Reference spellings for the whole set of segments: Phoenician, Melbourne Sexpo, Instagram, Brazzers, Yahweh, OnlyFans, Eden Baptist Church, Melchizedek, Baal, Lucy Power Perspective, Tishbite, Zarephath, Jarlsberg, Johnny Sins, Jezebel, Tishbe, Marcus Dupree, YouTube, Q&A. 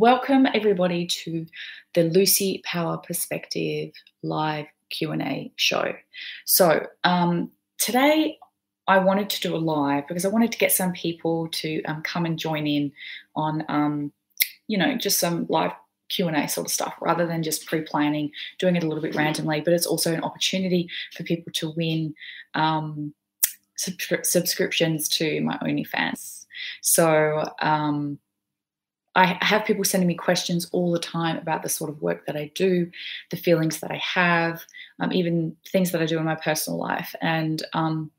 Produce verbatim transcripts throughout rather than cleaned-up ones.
Welcome everybody to the Lucy Power Perspective live Q and A show. So um, today I wanted to do a live because I wanted to get some people to um, come and join in on, um, you know, just some live Q and A sort of stuff rather than just pre-planning, doing it a little bit randomly. But it's also an opportunity for people to win um, sub- subscriptions to my OnlyFans. So um I have people sending me questions all the time about the sort of work that I do, the feelings that I have, um, even things that I do in my personal life. And um,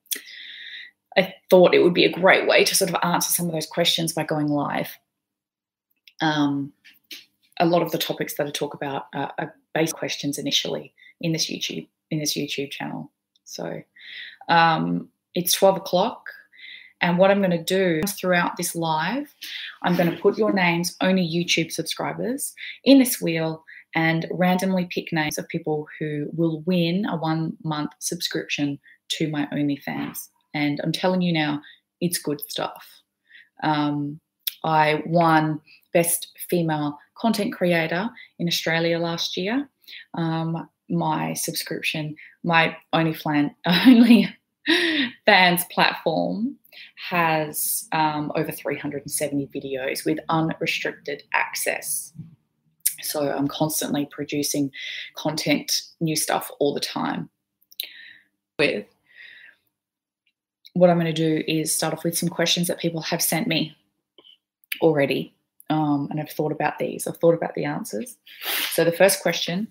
I thought it would be a great way to sort of answer some of those questions by going live. Um, a lot of the topics that I talk about are, are based questions initially in this YouTube in this YouTube channel. So um, it's twelve o'clock. And what I'm going to do throughout this live, I'm going to put your names, only YouTube subscribers, in this wheel and randomly pick names of people who will win a one-month subscription to my OnlyFans. And I'm telling you now, it's good stuff. Um, I won Best Female Content Creator in Australia last year. Um, my subscription, my OnlyFans, only Fans platform has um, over three hundred seventy videos with unrestricted access. So I'm constantly producing content, new stuff all the time. With what I'm going to do is start off with some questions that people have sent me already, um, and I've thought about these. I've thought about the answers. So the first question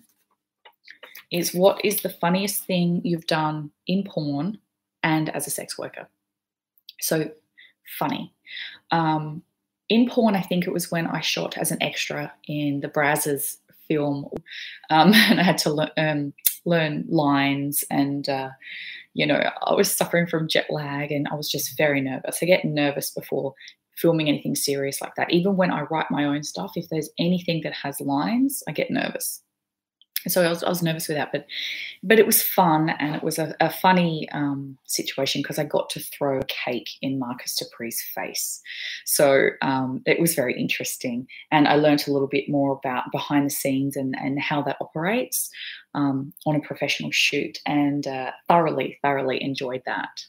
is, what is the funniest thing you've done in porn and as a sex worker? So funny. Um, in porn, I think it was when I shot as an extra in the Brazzers film, um, and I had to le- um, learn lines, and, uh, you know, I was suffering from jet lag and I was just very nervous. I get nervous before filming anything serious like that. Even when I write my own stuff, if there's anything that has lines, I get nervous. So I was, I was nervous with that, but but it was fun, and it was a, a funny um, situation because I got to throw a cake in Marcus Dupree's face. So um, it was very interesting, and I learned a little bit more about behind the scenes and, and how that operates um, on a professional shoot, and uh, thoroughly, thoroughly enjoyed that.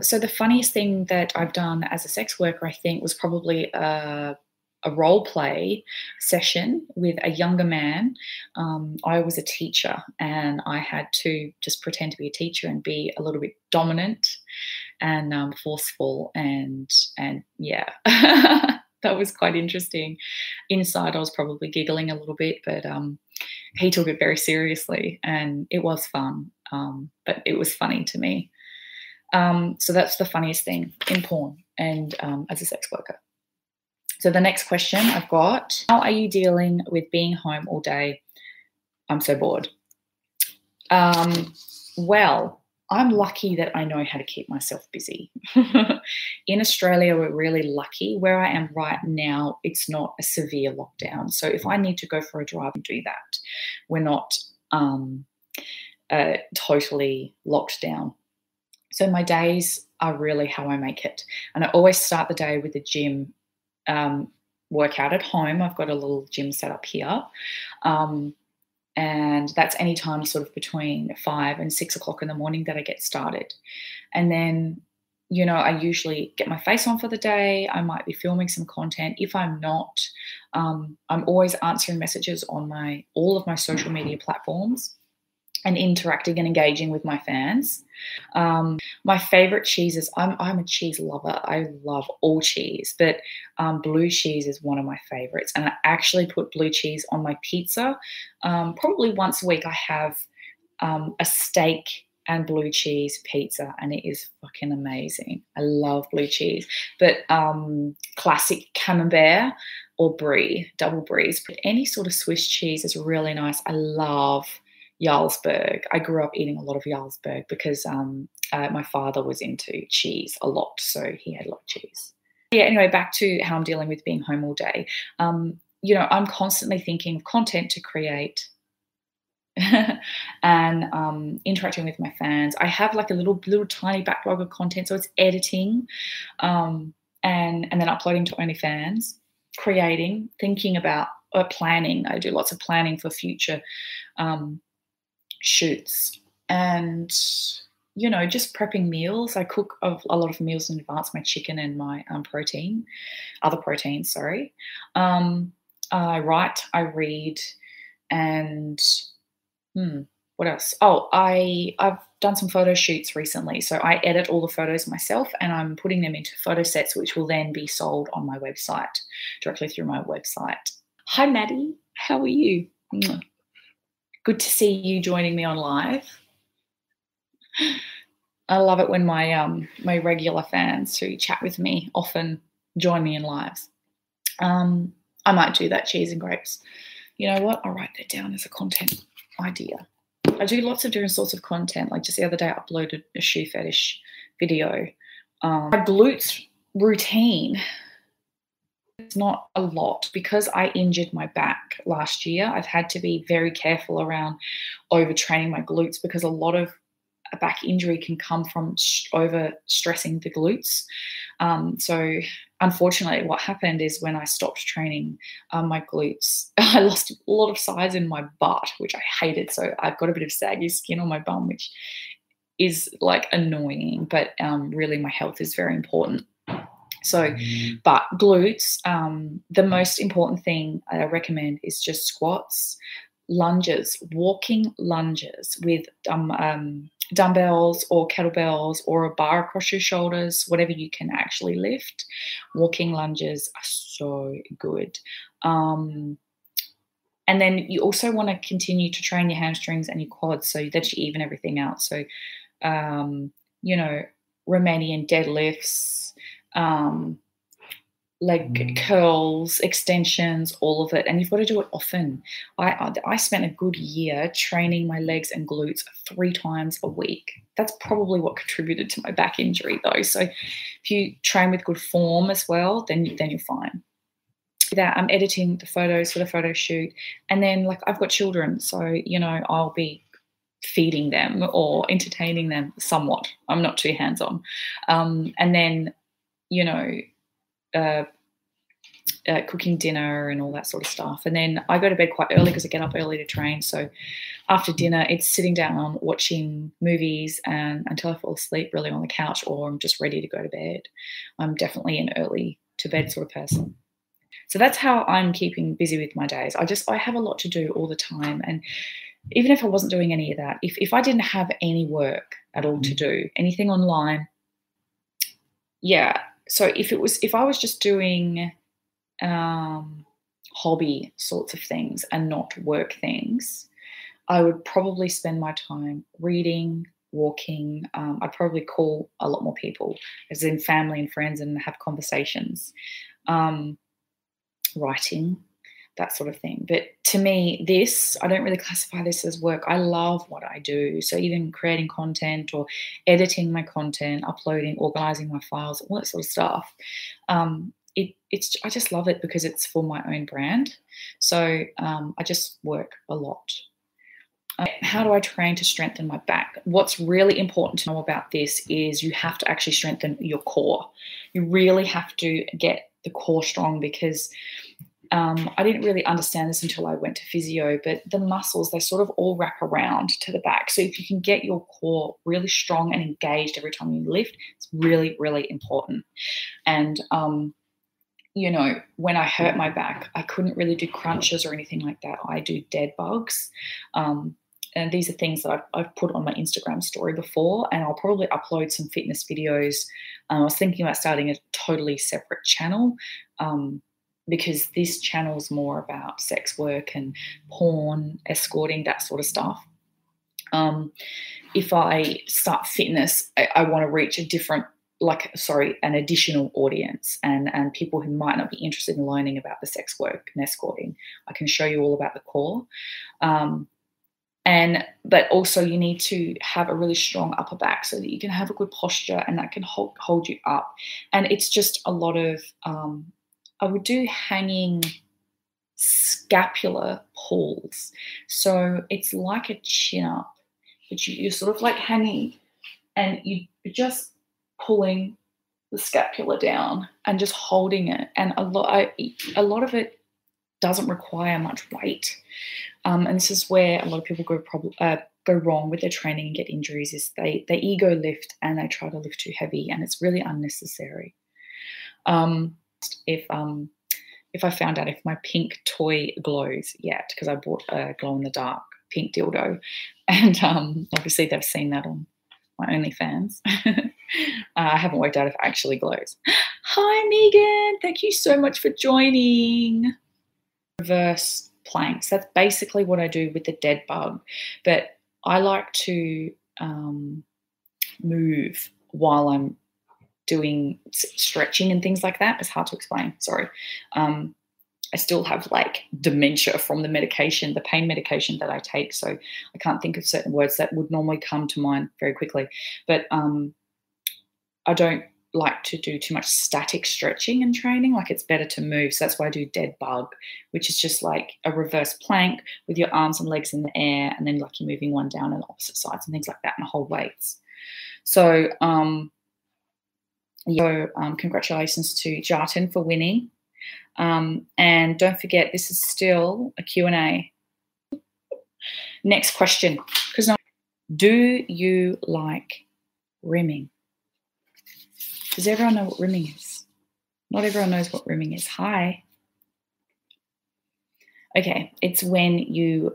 So the funniest thing that I've done as a sex worker, I think, was probably a... a role play session with a younger man. Um, I was a teacher, and I had to just pretend to be a teacher and be a little bit dominant and um, forceful and, and yeah, that was quite interesting. Inside, I was probably giggling a little bit, but um, he took it very seriously, and it was fun, um, but it was funny to me. Um, so that's the funniest thing in porn and um, as a sex worker. So the next question I've got, how are you dealing with being home all day? I'm so bored. Um, well, I'm lucky that I know how to keep myself busy. In Australia, we're really lucky. Where I am right now, it's not a severe lockdown. So if I need to go for a drive and do that, we're not um, uh, totally locked down. So my days are really how I make it. And I always start the day with a gym Um, workout at home. I've got a little gym set up here, um, and that's any time sort of between five and six o'clock in the morning that I get started. And then, you know, I usually get my face on for the day. I might be filming some content. If I'm not, um, I'm always answering messages on my all of my social media platforms and interacting and engaging with my fans. Um, my favourite cheeses, I'm I'm a cheese lover. I love all cheese, but um, blue cheese is one of my favourites. And I actually put blue cheese on my pizza. Um, probably once a week I have um, a steak and blue cheese pizza, and it is fucking amazing. I love blue cheese. But um, classic camembert or brie, double brie. But any sort of Swiss cheese is really nice. I love Jarlsberg. I grew up eating a lot of Jarlsberg because um, uh, my father was into cheese a lot, so he had a lot of cheese. Yeah, anyway, back to how I'm dealing with being home all day. Um, you know, I'm constantly thinking of content to create and um, interacting with my fans. I have like a little, little tiny backlog of content, so it's editing um, and, and then uploading to OnlyFans. creating, thinking about, or planning. I do lots of planning for future um, shoots and, you know, just prepping meals. I cook a lot of meals in advance, my chicken and my um, protein, other proteins, sorry. Um, I write, I read, and hmm, what else? Oh, I, I've done some photo shoots recently. So I edit all the photos myself and I'm putting them into photo sets, which will then be sold on my website, directly through my website. Hi, Maddie. How are you? Good to see you joining me on live. I love it when my um, my regular fans who chat with me often join me in lives. Um, I might do that, cheese and grapes. You know what? I'll write that down as a content idea. I do lots of different sorts of content. Like just the other day I uploaded a shoe fetish video. Um, my glutes routine, it's not a lot because I injured my back last year. I've had to be very careful around overtraining my glutes because a lot of a back injury can come from over stressing the glutes. Um, so unfortunately what happened is when I stopped training um, my glutes, I lost a lot of size in my butt, which I hated. So I've got a bit of saggy skin on my bum, which is like annoying, but um, really my health is very important. So, but glutes, um, the most important thing I recommend is just squats, lunges, walking lunges with um, um, dumbbells or kettlebells or a bar across your shoulders, whatever you can actually lift. Walking lunges are so good. Um, and then you also want to continue to train your hamstrings and your quads so that you even everything out. So, um, you know, Romanian deadlifts, um, leg mm. curls, extensions, all of it. And you've got to do it often. I I spent a good year training my legs and glutes three times a week. That's probably what contributed to my back injury though. So if you train with good form as well, then, then you're fine. That I'm editing the photos for the photo shoot. And then like I've got children, so, you know, I'll be feeding them or entertaining them somewhat. I'm not too hands-on. Um, and then, you know, Uh, uh, cooking dinner and all that sort of stuff. And then I go to bed quite early because I get up early to train. So after dinner, it's sitting down watching movies and until I fall asleep really on the couch or I'm just ready to go to bed. I'm definitely an early to bed sort of person. So that's how I'm keeping busy with my days. I just, I have a lot to do all the time. And even if I wasn't doing any of that, if, if I didn't have any work at all to do, anything online, yeah, so if it was, if I was just doing um, hobby sorts of things and not work things, I would probably spend my time reading, walking. Um, I'd probably call a lot more people, as in family and friends, and have conversations, um, writing, that sort of thing. But to me, this, I don't really classify this as work. I love what I do. So even creating content or editing my content, uploading, organising my files, all that sort of stuff. Um, it, it's I just love it because it's for my own brand. So um, I just work a lot. Um, how do I train to strengthen my back? What's really important to know about this is you have to actually strengthen your core. You really have to get the core strong because Um, I didn't really understand this until I went to physio, but the muscles, they sort of all wrap around to the back. So if you can get your core really strong and engaged every time you lift, it's really, really important. And, um, you know, when I hurt my back, I couldn't really do crunches or anything like that. I do dead bugs. Um, and these are things that I've, I've put on my Instagram story before, and I'll probably upload some fitness videos. Um, I was thinking about starting a totally separate channel, um, because this channel's more about sex work and porn, escorting, that sort of stuff. Um, if I start fitness, I, I want to reach a different, like, sorry, an additional audience and, and people who might not be interested in learning about the sex work and escorting. I can show you all about the core. Um, and but also you need to have a really strong upper back so that you can have a good posture and that can hold, hold you up. And it's just a lot of... Um, I would do hanging scapular pulls. So it's like a chin up, but you, you're sort of like hanging and you're just pulling the scapula down and just holding it. And a lot, a lot of it doesn't require much weight. Um, and this is where a lot of people go problem, uh, go wrong with their training and get injuries, is they, they ego lift and they try to lift too heavy, and it's really unnecessary. Um, if um, if I found out if my pink toy glows yet, because I bought a glow-in-the-dark pink dildo, and um, obviously they've seen that on my OnlyFans. uh, I haven't worked out if it actually glows. Hi, Megan. Thank you so much for joining. Reverse planks. That's basically what I do with the dead bug, but I like to um, move while I'm doing stretching and things like that. It's hard to explain. Sorry. Um, I still have like dementia from the medication, the pain medication that I take. So I can't think of certain words that would normally come to mind very quickly. But um, I don't like to do too much static stretching and training. Like, it's better to move. So that's why I do dead bug, which is just like a reverse plank with your arms and legs in the air, and then like you're moving one down and the opposite sides and things like that, and hold weights. So, um, so um, congratulations to Jatin for winning. Um, and don't forget, this is still a Q and A. Next question. Because no, do you like rimming? Does everyone know what rimming is? Not everyone knows what rimming is. Hi. Okay, it's when you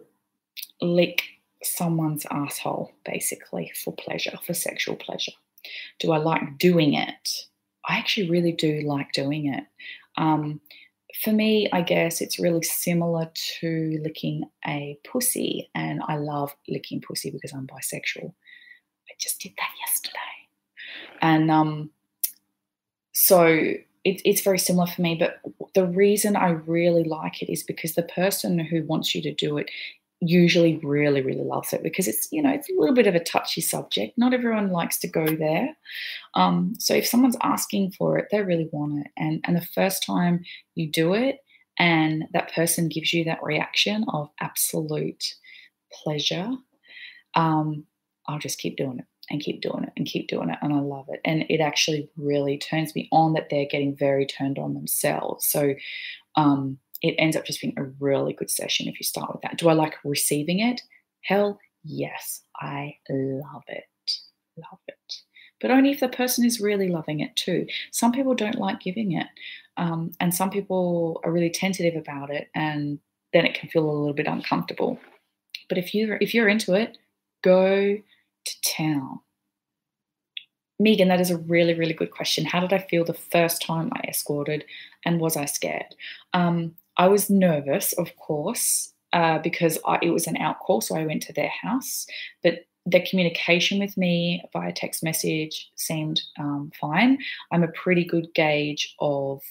lick someone's asshole, basically, for pleasure, for sexual pleasure. Do I like doing it? I actually really do like doing it. Um, for me, I guess it's really similar to licking a pussy, and I love licking pussy because I'm bisexual. I just did that yesterday. And um, so it, it's very similar for me, but the reason I really like it is because the person who wants you to do it usually really, really loves it, because it's, you know, it's a little bit of a touchy subject. Not everyone likes to go there. Um, so if someone's asking for it, they really want it. And, and the first time you do it and that person gives you that reaction of absolute pleasure, um, I'll just keep doing it and keep doing it and keep doing it. And I love it. And it actually really turns me on that they're getting very turned on themselves. So, um, it ends up just being a really good session if you start with that. Do I like receiving it? Hell yes, I love it, love it. But only if the person is really loving it too. Some people don't like giving it, um, and some people are really tentative about it, and then it can feel a little bit uncomfortable. But if you're, if you're into it, go to town. Megan, that is a really, really good question. How did I feel the first time I escorted, and was I scared? Um, I was nervous, of course, uh, because I, it was an out call, so I went to their house. But the communication with me via text message seemed um, fine. I'm a pretty good gauge of,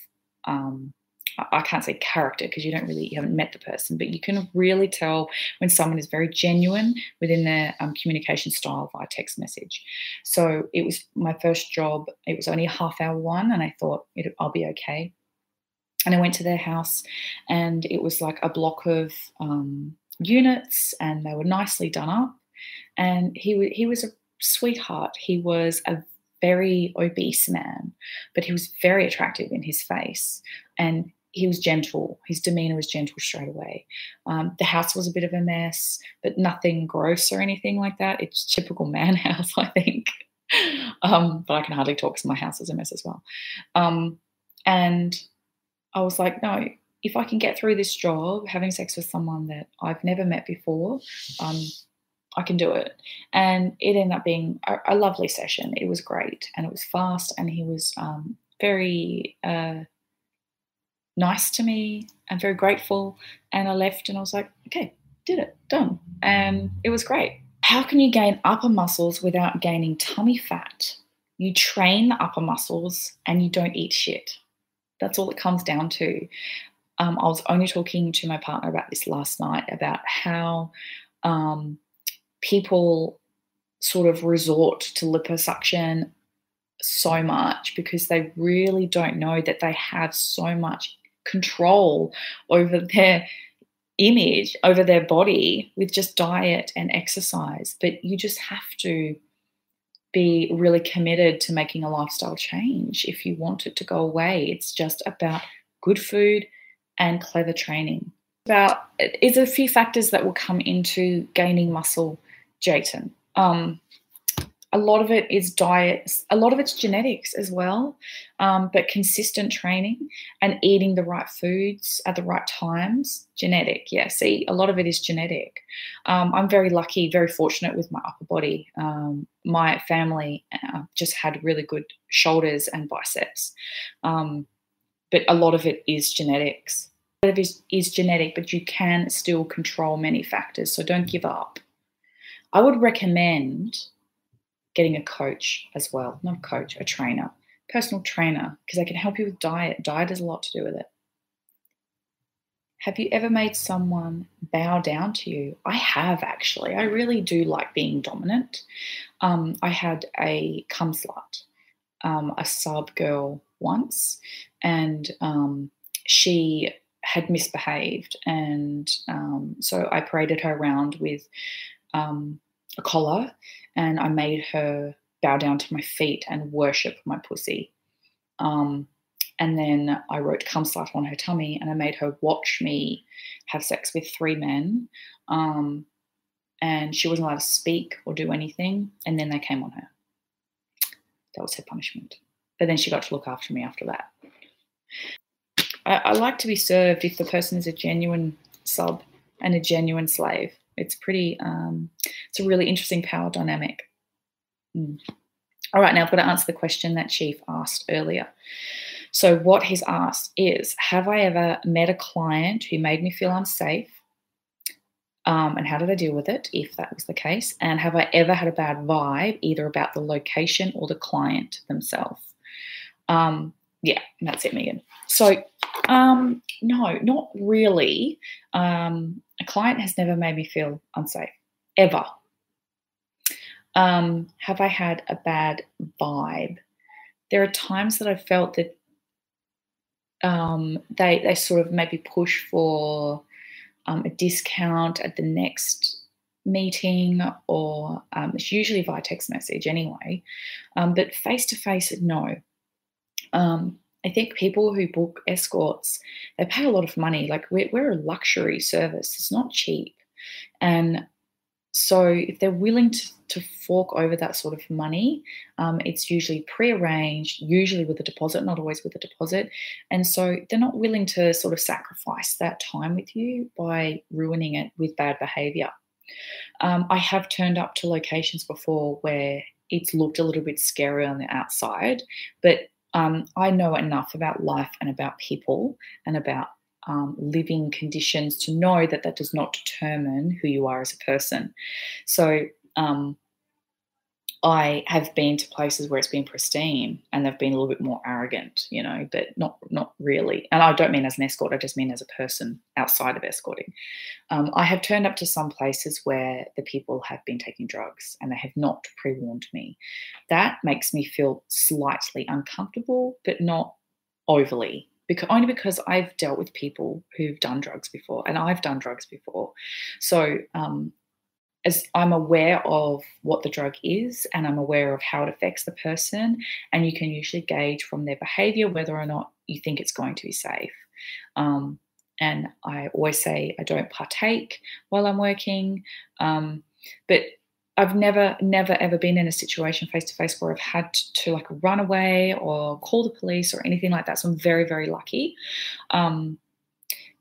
um, I can't say character because you don't really, you haven't met the person, but you can really tell when someone is very genuine within their um, communication style via text message. So it was my first job. It was only a half hour one, and I thought it, I'll be okay. And I went to their house, and it was like a block of um, units, and they were nicely done up. And he he was a sweetheart. He was a very obese man, but he was very attractive in his face, and he was gentle. His demeanour was gentle straight away. Um, the house was a bit of a mess, but nothing gross or anything like that. It's typical man house, I think. um, but I can hardly talk because my house is a mess as well. Um, and I was like, no, if I can get through this job, having sex with someone that I've never met before, um, I can do it. And it ended up being a, a lovely session. It was great, and it was fast, and he was um, very... Uh, nice to me and very grateful, and I left and I was like, okay, did it, done, and it was great. How can you gain upper muscles without gaining tummy fat? You train the upper muscles and you don't eat shit. That's all it comes down to. Um, I was only talking to my partner about this last night, about how um, people sort of resort to liposuction so much because they really don't know that they have so much control over their image, over their body, with just diet and exercise. But you just have to be really committed to making a lifestyle change if you want it to go away. It's just about good food and clever training. About it's a few factors that will come into gaining muscle, Jayton. Um, a lot of it is diet, a lot of it's genetics as well, um, but consistent training and eating the right foods at the right times, genetic, yeah, see, a lot of it is genetic. Um, I'm very lucky, very fortunate with my upper body. Um, my family uh, just had really good shoulders and biceps, um, but a lot of it is genetics. A lot of it is, is genetic, but you can still control many factors, so don't give up. I would recommend getting a coach as well, not a coach, a trainer, personal trainer, because they can help you with diet. Diet has a lot to do with it. Have you ever made someone bow down to you? I have, actually. I really do like being dominant. Um, I had a cum slut, um, a sub girl once, and um, she had misbehaved, and um, so I paraded her around with um, a collar, and I made her bow down to my feet and worship my pussy. Um, and then I wrote cum slut on her tummy, and I made her watch me have sex with three men. Um, and she wasn't allowed to speak or do anything. And then they came on her. That was her punishment. But then she got to look after me after that. I, I like to be served if the person is a genuine sub and a genuine slave. It's pretty, um, it's a really interesting power dynamic. Mm. All right, now I've got to answer the question that Chief asked earlier. So what he's asked is, have I ever met a client who made me feel unsafe? Um, and how did I deal with it, if that was the case? And have I ever had a bad vibe, either about the location or the client themselves? Um, yeah, that's it, Megan. So um, no, not really. Um, a client has never made me feel unsafe, ever. Um, have I had a bad vibe? There are times that I felt that um, they they sort of maybe push for um, a discount at the next meeting, or um, it's usually via text message anyway. Um, but face-to-face, no. Um, I think people who book escorts, they pay a lot of money. Like we're, we're a luxury service. It's not cheap. And so if they're willing to, to fork over that sort of money, um, it's usually pre-arranged, usually with a deposit, not always with a deposit. And so they're not willing to sort of sacrifice that time with you by ruining it with bad behavior. Um, I have turned up to locations before where it's looked a little bit scary on the outside, but Um, I know enough about life and about people and about um, living conditions to know that that does not determine who you are as a person. So um, I have been to places where it's been pristine and they've been a little bit more arrogant, you know, but not not really. And I don't mean as an escort. I just mean as a person outside of escorting. Um, I have turned up to some places where the people have been taking drugs and they have not pre-warned me. That makes me feel slightly uncomfortable, but not overly, because only because I've dealt with people who've done drugs before, and I've done drugs before. So um as I'm aware of what the drug is, and I'm aware of how it affects the person, and you can usually gauge from their behaviour whether or not you think it's going to be safe. Um, and I always say I don't partake while I'm working, um, but I've never, never, ever been in a situation face-to-face where I've had to, to like run away or call the police or anything like that, so I'm very, very lucky. Um,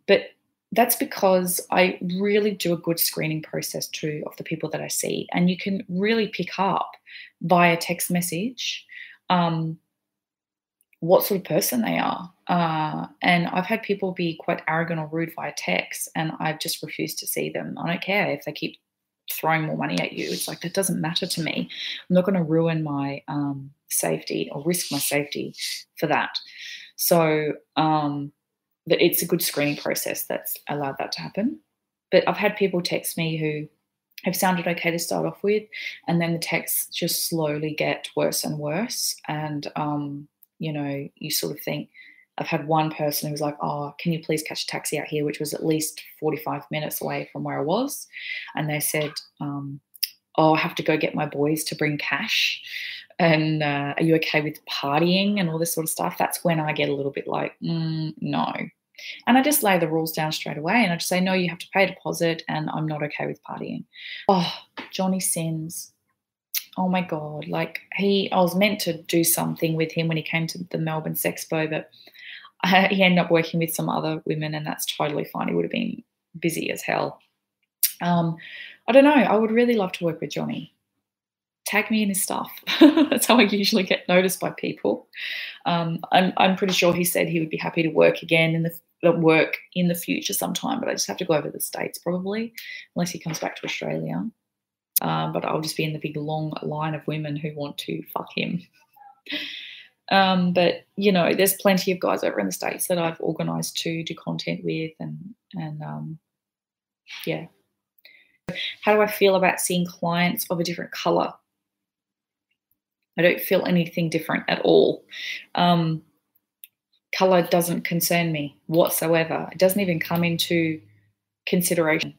but that's because I really do a good screening process too of the people that I see, and you can really pick up via text message um, what sort of person they are. Uh, and I've had people be quite arrogant or rude via text, and I've just refused to see them. I don't care if they keep throwing more money at you. It's like, that doesn't matter to me. I'm not going to ruin my um, safety or risk my safety for that. So um that it's a good screening process that's allowed that to happen. But I've had people text me who have sounded okay to start off with, and then the texts just slowly get worse and worse. And, um, you know, you sort of think, I've had one person who was like, oh, can you please catch a taxi out here, which was at least forty-five minutes away from where I was. And they said, um, oh, I have to go get my boys to bring cash, and uh, are you okay with partying and all this sort of stuff, that's when I get a little bit like, mm, no. And I just lay the rules down straight away, and I just say, no, you have to pay a deposit and I'm not okay with partying. Oh, Johnny Sins. Oh, my God. Like he, I was meant to do something with him when he came to the Melbourne Sexpo, but I, he ended up working with some other women, and that's totally fine. He would have been busy as hell. Um, I don't know. I would really love to work with Johnny. Tag me in his stuff. That's how I usually get noticed by people. Um, I'm, I'm pretty sure he said he would be happy to work again in the work in the future sometime, but I just have to go over to the States probably, unless he comes back to Australia. Um, but I'll just be in the big long line of women who want to fuck him. Um, but, you know, there's plenty of guys over in the States that I've organised to do content with, and, and um, yeah. How do I feel about seeing clients of a different colour? I don't feel anything different at all. Um, colour doesn't concern me whatsoever. It doesn't even come into consideration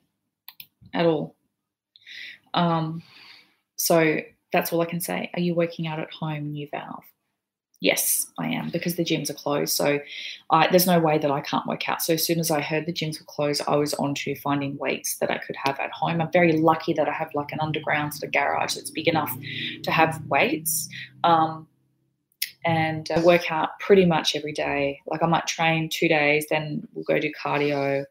at all. Um, so that's all I can say. Are you working out at home, New Valve? Yes, I am, because the gyms are closed. So I, there's no way that I can't work out. So as soon as I heard the gyms were closed, I was on to finding weights that I could have at home. I'm very lucky that I have like an underground sort of garage that's big enough to have weights. Um, and I work out pretty much every day. Like I might train two days, then we'll go do cardio.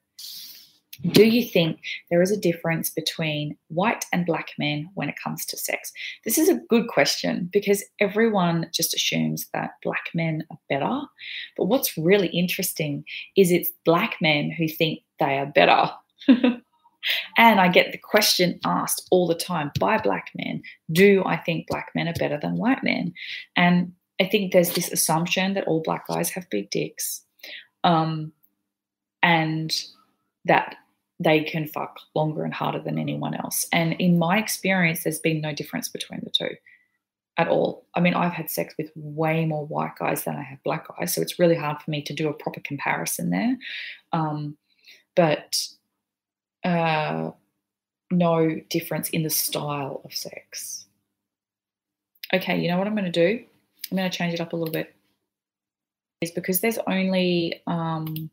Do you think there is a difference between white and black men when it comes to sex? This is a good question, because everyone just assumes that black men are better. But what's really interesting is it's black men who think they are better. And I get the question asked all the time by black men, do I think black men are better than white men? And I think there's this assumption that all black guys have big dicks, um, and that they can fuck longer and harder than anyone else. And in my experience, there's been no difference between the two at all. I mean, I've had sex with way more white guys than I have black guys, so it's really hard for me to do a proper comparison there. Um, but uh, no difference in the style of sex. Okay, you know what I'm going to do? I'm going to change it up a little bit. It's because there's only... Um,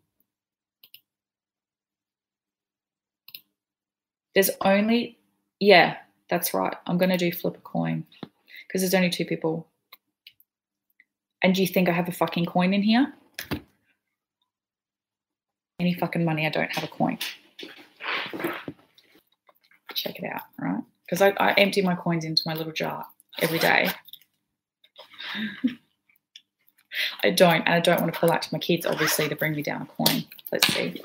There's only, yeah, that's right. I'm going to do flip a coin, because there's only two people. And do you think I have a fucking coin in here? Any fucking money, I don't have a coin. Check it out, right? Because I, I empty my coins into my little jar every day. I don't, and I don't want to pull out to my kids, obviously, to bring me down a coin. Let's see.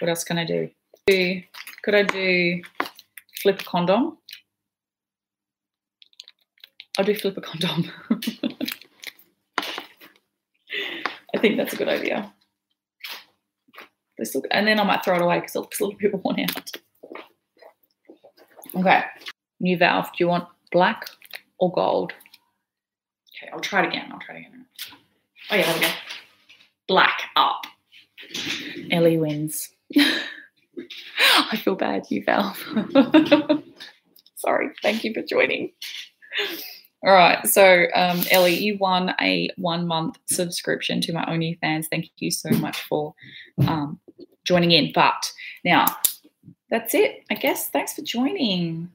What else can I do? Do... Could I do flip a condom? I'll do flip a condom. I think that's a good idea. This will, and then I might throw it away because it'll be a little bit worn out. Okay. New Valve, do you want black or gold? Okay, I'll try it again. I'll try it again. Oh, yeah, there we go. Black up. Ellie wins. I feel bad, you Val. Sorry, thank you for joining. All right, so um, Ellie, you won a one-month subscription to my OnlyFans. Thank you so much for um, joining in. But now that's it, I guess. Thanks for joining.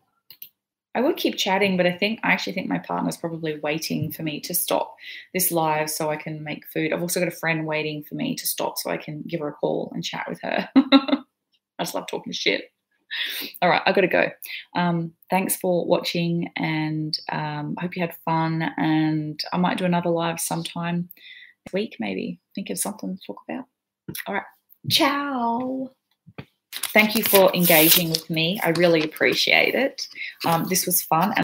I would keep chatting, but I think I actually think my partner's probably waiting for me to stop this live so I can make food. I've also got a friend waiting for me to stop so I can give her a call and chat with her. I just love talking shit. All right, I've got to go. Um, thanks for watching, and um, I hope you had fun. And I might do another live sometime this week, maybe. Think of something to talk about. All right, ciao. Thank you for engaging with me. I really appreciate it. Um, this was fun. And